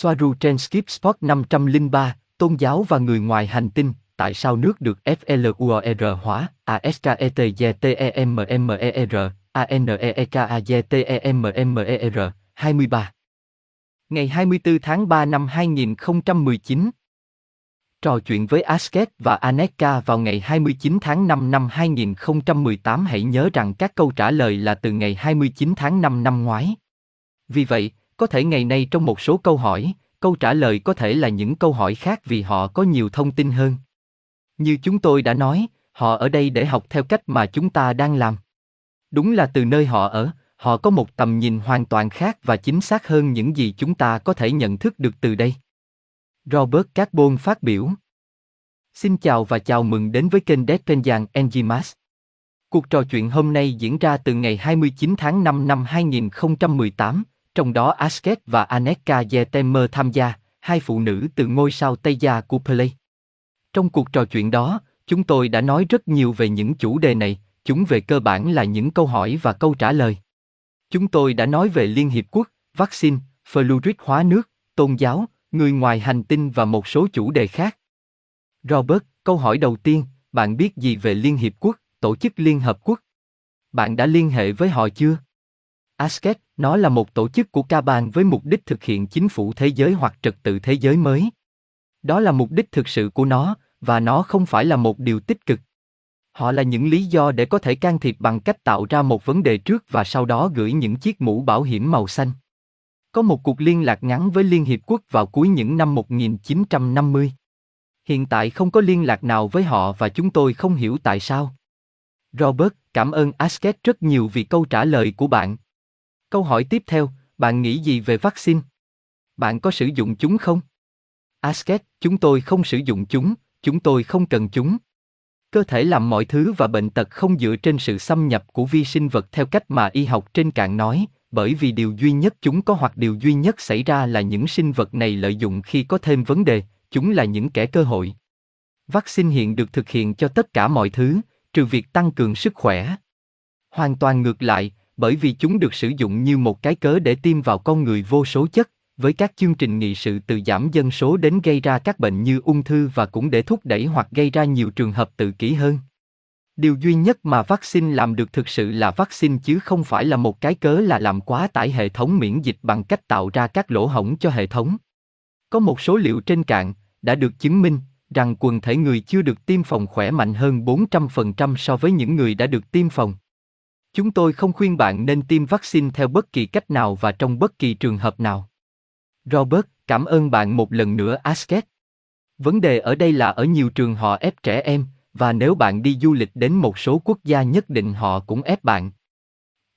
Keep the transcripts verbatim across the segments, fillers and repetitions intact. Swaruu trên Skip Spot năm không ba, Tôn giáo và người ngoài hành tinh, tại sao nước được FLUOR hóa, ASKETYTEMMER, ANEEKAYTEMMER, hai mươi ba. Ngày hai mươi tư tháng ba năm hai nghìn không trăm mười chín. Trò chuyện với Asket và Anéeka vào ngày hai mươi chín tháng năm năm hai nghìn không trăm mười tám. Hãy nhớ rằng các câu trả lời là từ ngày hai mươi chín tháng năm năm ngoái. Vì vậy, có thể ngày nay trong một số câu hỏi, câu trả lời có thể là những câu hỏi khác vì họ có nhiều thông tin hơn. Như chúng tôi đã nói, họ ở đây để học theo cách mà chúng ta đang làm. Đúng là từ nơi họ ở, họ có một tầm nhìn hoàn toàn khác và chính xác hơn những gì chúng ta có thể nhận thức được từ đây. Robert Carbon phát biểu. Xin chào và chào mừng đến với kênh Destellando Enigmas. Cuộc trò chuyện hôm nay diễn ra từ ngày hai mươi chín tháng năm năm hai nghìn không trăm mười tám, trong đó Asket và Anéeka de Temmer tham gia, hai phụ nữ từ ngôi sao Taygeta của Pleiades. Trong cuộc trò chuyện đó, chúng tôi đã nói rất nhiều về những chủ đề này, chúng về cơ bản là những câu hỏi và câu trả lời. Chúng tôi đã nói về Liên Hiệp Quốc, vaccine, fluorid hóa nước, tôn giáo, người ngoài hành tinh và một số chủ đề khác. Robert, câu hỏi đầu tiên, bạn biết gì về Liên Hiệp Quốc, Tổ chức Liên Hợp Quốc? Bạn đã liên hệ với họ chưa? Asket, nó là một tổ chức của Carbon với mục đích thực hiện chính phủ thế giới hoặc trật tự thế giới mới. Đó là mục đích thực sự của nó, và nó không phải là một điều tích cực. Họ là những lý do để có thể can thiệp bằng cách tạo ra một vấn đề trước và sau đó gửi những chiếc mũ bảo hiểm màu xanh. Có một cuộc liên lạc ngắn với Liên Hiệp Quốc vào cuối những năm một nghìn chín trăm năm mươi. Hiện tại không có liên lạc nào với họ và chúng tôi không hiểu tại sao. Robert, cảm ơn Asket rất nhiều vì câu trả lời của bạn. Câu hỏi tiếp theo, bạn nghĩ gì về vaccine? Bạn có sử dụng chúng không? Asket, chúng tôi không sử dụng chúng, chúng tôi không cần chúng. Cơ thể làm mọi thứ và bệnh tật không dựa trên sự xâm nhập của vi sinh vật theo cách mà y học trên cạn nói, bởi vì điều duy nhất chúng có hoặc điều duy nhất xảy ra là những sinh vật này lợi dụng khi có thêm vấn đề, chúng là những kẻ cơ hội. Vaccine hiện được thực hiện cho tất cả mọi thứ, trừ việc tăng cường sức khỏe. Hoàn toàn ngược lại, bởi vì chúng được sử dụng như một cái cớ để tiêm vào con người vô số chất, với các chương trình nghị sự từ giảm dân số đến gây ra các bệnh như ung thư và cũng để thúc đẩy hoặc gây ra nhiều trường hợp tự kỷ hơn. Điều duy nhất mà vaccine làm được thực sự là vaccine chứ không phải là một cái cớ là làm quá tải hệ thống miễn dịch bằng cách tạo ra các lỗ hổng cho hệ thống. Có một số liệu trên cạn đã được chứng minh rằng quần thể người chưa được tiêm phòng khỏe mạnh hơn bốn trăm phần trăm so với những người đã được tiêm phòng. Chúng tôi không khuyên bạn nên tiêm vaccine theo bất kỳ cách nào và trong bất kỳ trường hợp nào. Robert, cảm ơn bạn một lần nữa Asket. Vấn đề ở đây là ở nhiều trường họ ép trẻ em, và nếu bạn đi du lịch đến một số quốc gia nhất định họ cũng ép bạn.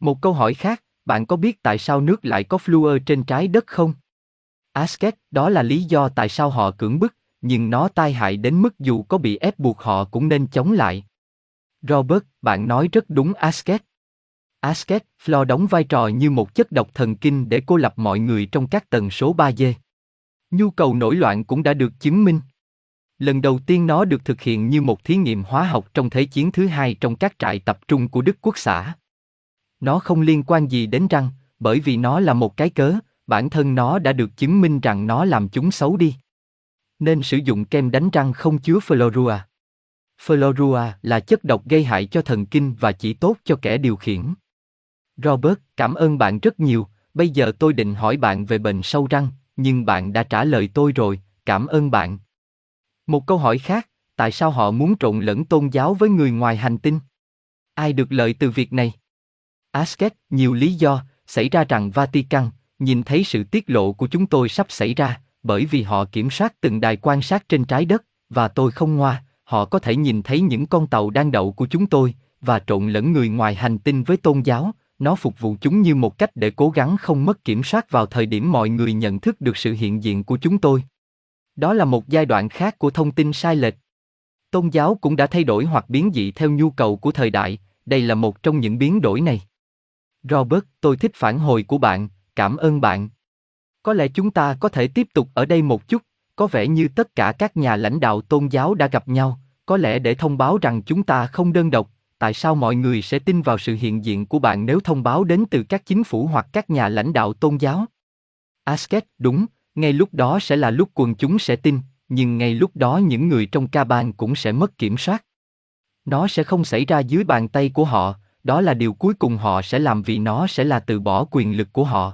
Một câu hỏi khác, bạn có biết tại sao nước lại có fluor trên trái đất không? Asket, đó là lý do tại sao họ cưỡng bức, nhưng nó tai hại đến mức dù có bị ép buộc họ cũng nên chống lại. Robert, bạn nói rất đúng Asket. Asket, fluor đóng vai trò như một chất độc thần kinh để cô lập mọi người trong các tần số ba D. Nhu cầu nổi loạn cũng đã được chứng minh. Lần đầu tiên nó được thực hiện như một thí nghiệm hóa học trong Thế chiến thứ hai trong các trại tập trung của Đức Quốc xã. Nó không liên quan gì đến răng, bởi vì nó là một cái cớ, bản thân nó đã được chứng minh rằng nó làm chúng xấu đi. Nên sử dụng kem đánh răng không chứa fluorua. Fluorua là chất độc gây hại cho thần kinh và chỉ tốt cho kẻ điều khiển. Robert, cảm ơn bạn rất nhiều, bây giờ tôi định hỏi bạn về bệnh sâu răng, nhưng bạn đã trả lời tôi rồi, cảm ơn bạn. Một câu hỏi khác, tại sao họ muốn trộn lẫn tôn giáo với người ngoài hành tinh? Ai được lợi từ việc này? Asket, nhiều lý do, xảy ra rằng Vatican, nhìn thấy sự tiết lộ của chúng tôi sắp xảy ra, bởi vì họ kiểm soát từng đài quan sát trên trái đất, và tôi không ngoa, họ có thể nhìn thấy những con tàu đang đậu của chúng tôi, và trộn lẫn người ngoài hành tinh với tôn giáo, nó phục vụ chúng như một cách để cố gắng không mất kiểm soát vào thời điểm mọi người nhận thức được sự hiện diện của chúng tôi. Đó là một giai đoạn khác của thông tin sai lệch. Tôn giáo cũng đã thay đổi hoặc biến dị theo nhu cầu của thời đại, đây là một trong những biến đổi này. Robert, tôi thích phản hồi của bạn, cảm ơn bạn. Có lẽ chúng ta có thể tiếp tục ở đây một chút, có vẻ như tất cả các nhà lãnh đạo tôn giáo đã gặp nhau, có lẽ để thông báo rằng chúng ta không đơn độc, tại sao mọi người sẽ tin vào sự hiện diện của bạn nếu thông báo đến từ các chính phủ hoặc các nhà lãnh đạo tôn giáo? Asket, đúng. Ngay lúc đó sẽ là lúc quần chúng sẽ tin, nhưng ngay lúc đó những người trong ca bang cũng sẽ mất kiểm soát. Nó sẽ không xảy ra dưới bàn tay của họ, đó là điều cuối cùng họ sẽ làm vì nó sẽ là từ bỏ quyền lực của họ.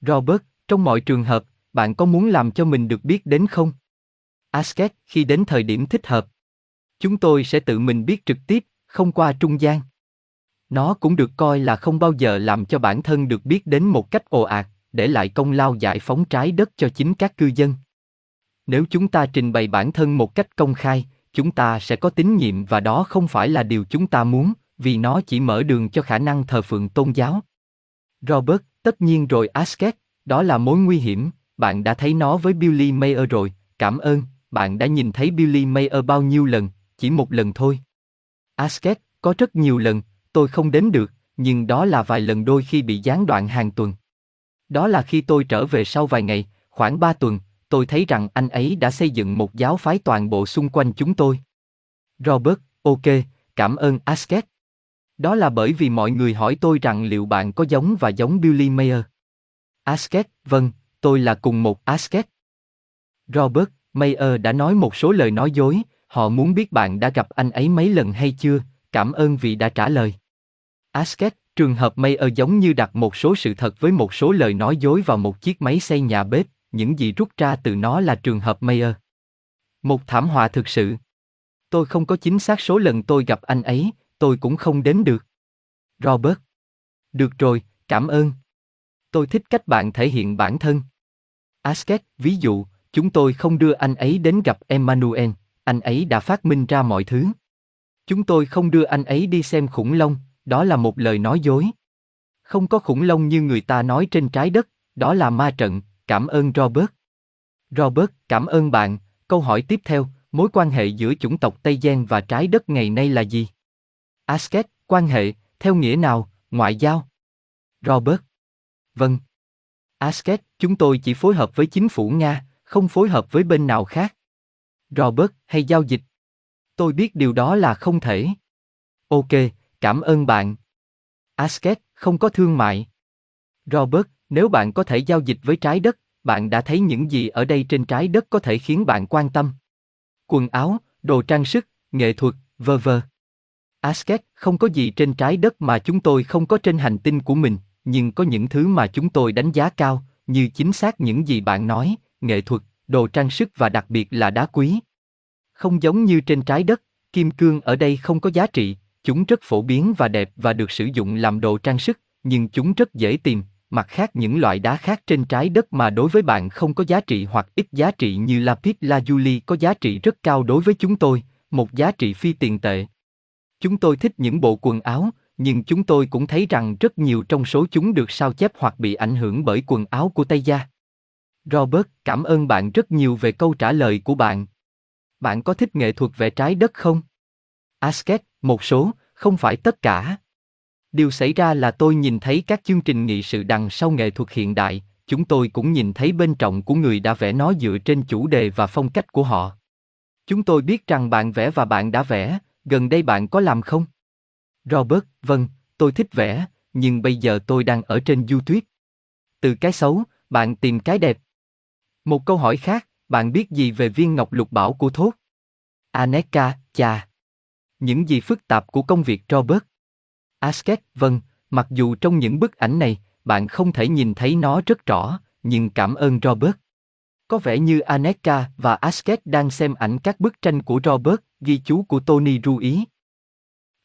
Robert, trong mọi trường hợp, bạn có muốn làm cho mình được biết đến không? Asket, khi đến thời điểm thích hợp. Chúng tôi sẽ tự mình biết trực tiếp, không qua trung gian. Nó cũng được coi là không bao giờ làm cho bản thân được biết đến một cách ồ ạt, để lại công lao giải phóng trái đất cho chính các cư dân. Nếu chúng ta trình bày bản thân một cách công khai, chúng ta sẽ có tín nhiệm và đó không phải là điều chúng ta muốn, vì nó chỉ mở đường cho khả năng thờ phượng tôn giáo. Robert, tất nhiên rồi Asket, đó là mối nguy hiểm, bạn đã thấy nó với Billy Meier rồi, cảm ơn, bạn đã nhìn thấy Billy Meier bao nhiêu lần, chỉ một lần thôi. Asket, có rất nhiều lần, tôi không đến được, nhưng đó là vài lần đôi khi bị gián đoạn hàng tuần. Đó là khi tôi trở về sau vài ngày, khoảng ba tuần, tôi thấy rằng anh ấy đã xây dựng một giáo phái toàn bộ xung quanh chúng tôi. Robert, ok, cảm ơn Asket. Đó là bởi vì mọi người hỏi tôi rằng liệu bạn có giống và giống Billy Meier. Asket, vâng, tôi là cùng một Asket. Robert, Meier đã nói một số lời nói dối, họ muốn biết bạn đã gặp anh ấy mấy lần hay chưa, cảm ơn vì đã trả lời. Asket, trường hợp Meier giống như đặt một số sự thật với một số lời nói dối vào một chiếc máy xay nhà bếp, những gì rút ra từ nó là trường hợp Meier. Một thảm họa thực sự. Tôi không có chính xác số lần tôi gặp anh ấy, tôi cũng không đếm được. Robert. Được rồi, cảm ơn. Tôi thích cách bạn thể hiện bản thân. Asket, ví dụ, chúng tôi không đưa anh ấy đến gặp Emmanuel, anh ấy đã phát minh ra mọi thứ. Chúng tôi không đưa anh ấy đi xem khủng long, đó là một lời nói dối. Không có khủng long như người ta nói trên trái đất, đó là ma trận, cảm ơn Robert. Robert, cảm ơn bạn, câu hỏi tiếp theo, mối quan hệ giữa chủng tộc Tây Giang và trái đất ngày nay là gì? Asket, quan hệ, theo nghĩa nào, ngoại giao? Robert. Vâng. Asket, chúng tôi chỉ phối hợp với chính phủ Nga, không phối hợp với bên nào khác. Robert, hay giao dịch? Tôi biết điều đó là không thể. Ok, cảm ơn bạn. Asket, không có thương mại. Robert, nếu bạn có thể giao dịch với trái đất, bạn đã thấy những gì ở đây trên trái đất có thể khiến bạn quan tâm? Quần áo, đồ trang sức, nghệ thuật, vân vân. Asket, không có gì trên trái đất mà chúng tôi không có trên hành tinh của mình, nhưng có những thứ mà chúng tôi đánh giá cao, như chính xác những gì bạn nói, nghệ thuật, đồ trang sức và đặc biệt là đá quý. Không giống như trên trái đất, kim cương ở đây không có giá trị, chúng rất phổ biến và đẹp và được sử dụng làm đồ trang sức, nhưng chúng rất dễ tìm. Mặt khác những loại đá khác trên trái đất mà đối với bạn không có giá trị hoặc ít giá trị như lapis lazuli có giá trị rất cao đối với chúng tôi, một giá trị phi tiền tệ. Chúng tôi thích những bộ quần áo, nhưng chúng tôi cũng thấy rằng rất nhiều trong số chúng được sao chép hoặc bị ảnh hưởng bởi quần áo của Tây Gia. Robert, cảm ơn bạn rất nhiều về câu trả lời của bạn. Bạn có thích nghệ thuật về trái đất không? Asket, một số, không phải tất cả. Điều xảy ra là tôi nhìn thấy các chương trình nghị sự đằng sau nghệ thuật hiện đại, chúng tôi cũng nhìn thấy bên trong của người đã vẽ nó dựa trên chủ đề và phong cách của họ. Chúng tôi biết rằng bạn vẽ và bạn đã vẽ, gần đây bạn có làm không? Robert, vâng, tôi thích vẽ, nhưng bây giờ tôi đang ở trên YouTube. Từ cái xấu, bạn tìm cái đẹp. Một câu hỏi khác, bạn biết gì về viên ngọc lục bảo của Thoth? Anéeka, chà. Những gì phức tạp của công việc Robert? Asket, vâng, mặc dù trong những bức ảnh này, bạn không thể nhìn thấy nó rất rõ, nhưng cảm ơn Robert. Có vẻ như Anéeka và Asket đang xem ảnh các bức tranh của Robert, ghi chú của Tony Ruiz.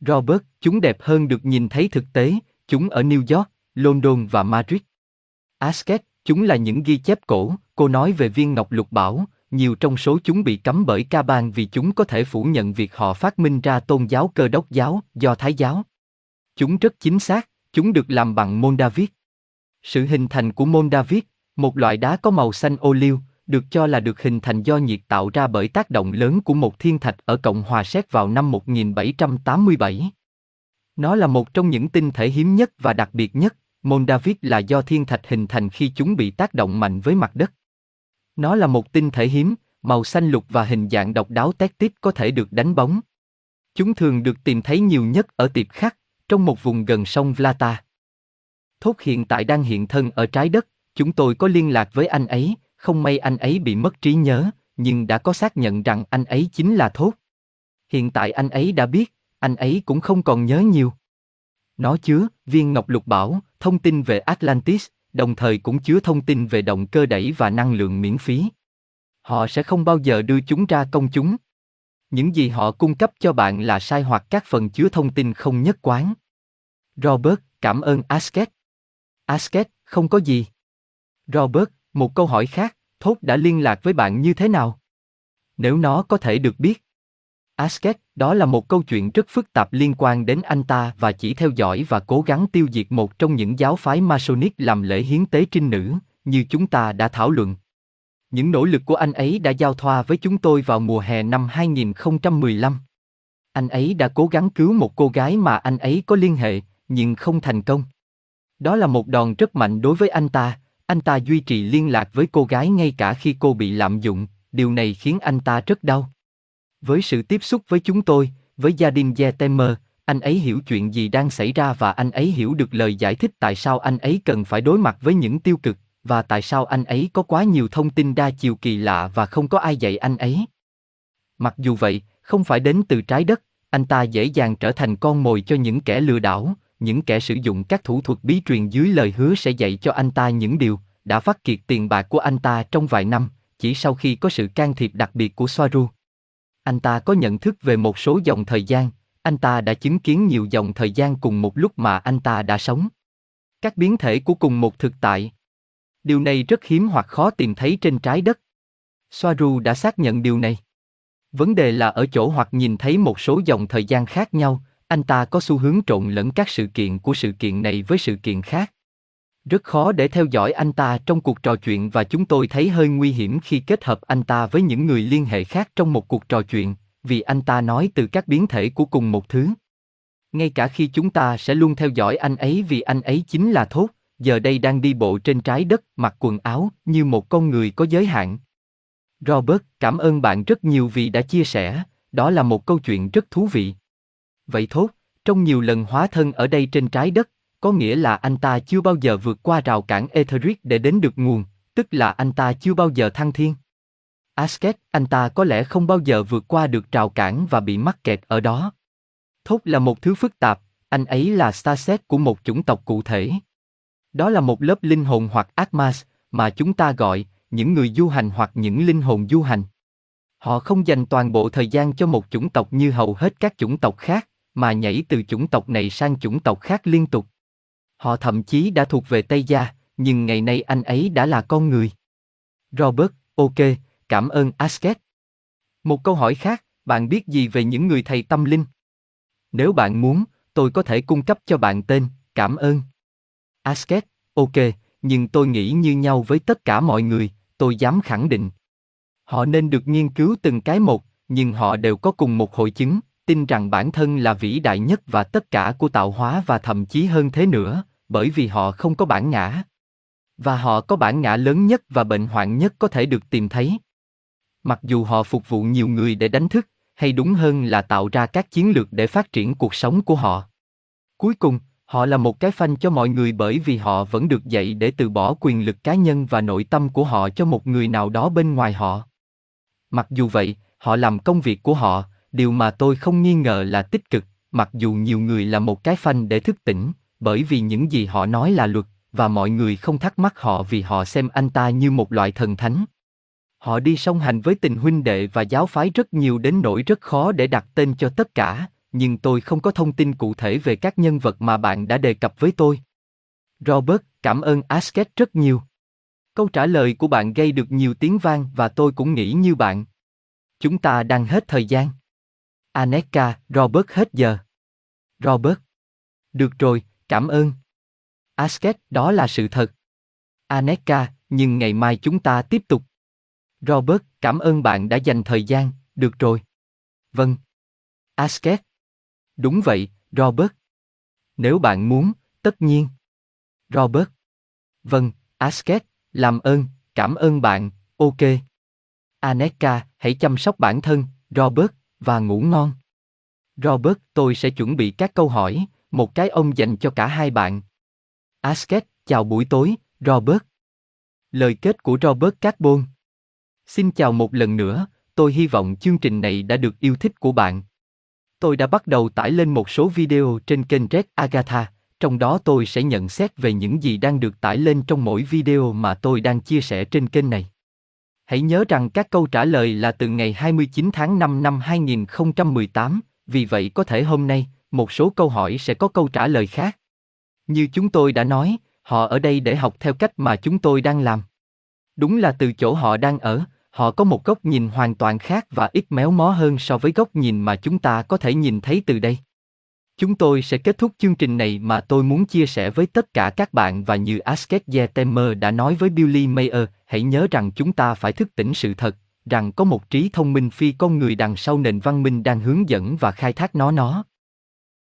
Robert, chúng đẹp hơn được nhìn thấy thực tế, chúng ở New York, London và Madrid. Asket, chúng là những ghi chép cổ, cô nói về viên ngọc lục bảo, nhiều trong số chúng bị cấm bởi ca bang vì chúng có thể phủ nhận việc họ phát minh ra tôn giáo Cơ Đốc giáo, Do Thái giáo. Chúng rất chính xác, chúng được làm bằng Moldavit. Sự hình thành của Moldavit, một loại đá có màu xanh ô liu, được cho là được hình thành do nhiệt tạo ra bởi tác động lớn của một thiên thạch ở Cộng hòa Séc vào năm một nghìn bảy trăm tám mươi bảy. Nó là một trong những tinh thể hiếm nhất và đặc biệt nhất, Moldavit là do thiên thạch hình thành khi chúng bị tác động mạnh với mặt đất. Nó là một tinh thể hiếm, màu xanh lục và hình dạng độc đáo tectit có thể được đánh bóng. Chúng thường được tìm thấy nhiều nhất ở Tiệp Khắc, trong một vùng gần sông Vlata. Thoth hiện tại đang hiện thân ở trái đất, chúng tôi có liên lạc với anh ấy, không may anh ấy bị mất trí nhớ, nhưng đã có xác nhận rằng anh ấy chính là Thoth. Hiện tại anh ấy đã biết, anh ấy cũng không còn nhớ nhiều. Nó chứa viên ngọc lục bảo, thông tin về Atlantis, đồng thời cũng chứa thông tin về động cơ đẩy và năng lượng miễn phí. Họ sẽ không bao giờ đưa chúng ra công chúng. Những gì họ cung cấp cho bạn là sai hoặc các phần chứa thông tin không nhất quán. Robert, cảm ơn Asket. Asket, không có gì. Robert, một câu hỏi khác, Thoth đã liên lạc với bạn như thế nào? Nếu nó có thể được biết. Asket, đó là một câu chuyện rất phức tạp liên quan đến anh ta và chỉ theo dõi và cố gắng tiêu diệt một trong những giáo phái Masonic làm lễ hiến tế trinh nữ, như chúng ta đã thảo luận. Những nỗ lực của anh ấy đã giao thoa với chúng tôi vào mùa hè năm hai nghìn không trăm mười lăm. Anh ấy đã cố gắng cứu một cô gái mà anh ấy có liên hệ, nhưng không thành công. Đó là một đòn rất mạnh đối với anh ta. Anh ta duy trì liên lạc với cô gái ngay cả khi cô bị lạm dụng, điều này khiến anh ta rất đau. Với sự tiếp xúc với chúng tôi, với gia đình de Temmer, anh ấy hiểu chuyện gì đang xảy ra và anh ấy hiểu được lời giải thích tại sao anh ấy cần phải đối mặt với những tiêu cực, và tại sao anh ấy có quá nhiều thông tin đa chiều kỳ lạ và không có ai dạy anh ấy. Mặc dù vậy, không phải đến từ trái đất, anh ta dễ dàng trở thành con mồi cho những kẻ lừa đảo, những kẻ sử dụng các thủ thuật bí truyền dưới lời hứa sẽ dạy cho anh ta những điều đã phát kiệt tiền bạc của anh ta trong vài năm, chỉ sau khi có sự can thiệp đặc biệt của Swaruu. Anh ta có nhận thức về một số dòng thời gian, anh ta đã chứng kiến nhiều dòng thời gian cùng một lúc mà anh ta đã sống. Các biến thể của cùng một thực tại. Điều này rất hiếm hoặc khó tìm thấy trên trái đất. Swaruu đã xác nhận điều này. Vấn đề là ở chỗ hoặc nhìn thấy một số dòng thời gian khác nhau, anh ta có xu hướng trộn lẫn các sự kiện của sự kiện này với sự kiện khác. Rất khó để theo dõi anh ta trong cuộc trò chuyện và chúng tôi thấy hơi nguy hiểm khi kết hợp anh ta với những người liên hệ khác trong một cuộc trò chuyện, vì anh ta nói từ các biến thể của cùng một thứ. Ngay cả khi chúng ta sẽ luôn theo dõi anh ấy vì anh ấy chính là Thoth, giờ đây đang đi bộ trên trái đất mặc quần áo như một con người có giới hạn. Robert, cảm ơn bạn rất nhiều vì đã chia sẻ, đó là một câu chuyện rất thú vị. Vậy Thoth, trong nhiều lần hóa thân ở đây trên trái đất, có nghĩa là anh ta chưa bao giờ vượt qua rào cản etheric để đến được nguồn, tức là anh ta chưa bao giờ thăng thiên. Asket, anh ta có lẽ không bao giờ vượt qua được rào cản và bị mắc kẹt ở đó. Thoth là một thứ phức tạp, anh ấy là starset của một chủng tộc cụ thể. Đó là một lớp linh hồn hoặc atmas mà chúng ta gọi những người du hành hoặc những linh hồn du hành. Họ không dành toàn bộ thời gian cho một chủng tộc như hầu hết các chủng tộc khác, mà nhảy từ chủng tộc này sang chủng tộc khác liên tục. Họ thậm chí đã thuộc về Taygeta, nhưng ngày nay anh ấy đã là con người. Robert, ok, cảm ơn Asket. Một câu hỏi khác, bạn biết gì về những người thầy tâm linh? Nếu bạn muốn, tôi có thể cung cấp cho bạn tên, cảm ơn. Asket, ok, nhưng tôi nghĩ như nhau với tất cả mọi người, tôi dám khẳng định. Họ nên được nghiên cứu từng cái một, nhưng họ đều có cùng một hội chứng, tin rằng bản thân là vĩ đại nhất và tất cả của tạo hóa và thậm chí hơn thế nữa, bởi vì họ không có bản ngã. Và họ có bản ngã lớn nhất và bệnh hoạn nhất có thể được tìm thấy. Mặc dù họ phục vụ nhiều người để đánh thức, hay đúng hơn là tạo ra các chiến lược để phát triển cuộc sống của họ. Cuối cùng, họ là một cái phanh cho mọi người bởi vì họ vẫn được dạy để từ bỏ quyền lực cá nhân và nội tâm của họ cho một người nào đó bên ngoài họ. Mặc dù vậy, họ làm công việc của họ, điều mà tôi không nghi ngờ là tích cực, mặc dù nhiều người là một cái phanh để thức tỉnh, bởi vì những gì họ nói là luật, và mọi người không thắc mắc họ vì họ xem anh ta như một loại thần thánh. Họ đi song hành với tình huynh đệ và giáo phái rất nhiều đến nỗi rất khó để đặt tên cho tất cả, nhưng tôi không có thông tin cụ thể về các nhân vật mà bạn đã đề cập với tôi. Robert, cảm ơn Asket rất nhiều. Câu trả lời của bạn gây được nhiều tiếng vang và tôi cũng nghĩ như bạn. Chúng ta đang hết thời gian. Anéeka, Robert hết giờ. Robert. Được rồi, cảm ơn. Asket, đó là sự thật. Anéeka, nhưng ngày mai chúng ta tiếp tục. Robert, cảm ơn bạn đã dành thời gian, được rồi. Vâng. Asket. Đúng vậy, Robert. Nếu bạn muốn, tất nhiên. Robert. Vâng, Asket, làm ơn, cảm ơn bạn, ok. Anéeka, hãy chăm sóc bản thân, Robert, và ngủ ngon. Robert, tôi sẽ chuẩn bị các câu hỏi, một cái ông dành cho cả hai bạn. Asket, chào buổi tối, Robert. Lời kết của Robert Carbon. Xin chào một lần nữa, tôi hy vọng chương trình này đã được yêu thích của bạn. Tôi đã bắt đầu tải lên một số video trên kênh Rex Agatha, trong đó tôi sẽ nhận xét về những gì đang được tải lên trong mỗi video mà tôi đang chia sẻ trên kênh này. Hãy nhớ rằng các câu trả lời là từ ngày hai mươi chín tháng năm năm hai nghìn không trăm mười tám, vì vậy có thể hôm nay, một số câu hỏi sẽ có câu trả lời khác. Như chúng tôi đã nói, họ ở đây để học theo cách mà chúng tôi đang làm. Đúng là từ chỗ họ đang ở, họ có một góc nhìn hoàn toàn khác và ít méo mó hơn so với góc nhìn mà chúng ta có thể nhìn thấy từ đây. Chúng tôi sẽ kết thúc chương trình này mà tôi muốn chia sẻ với tất cả các bạn, và như Asket de Temmer đã nói với Billy Meier, hãy nhớ rằng chúng ta phải thức tỉnh sự thật, rằng có một trí thông minh phi con người đằng sau nền văn minh đang hướng dẫn và khai thác nó nó.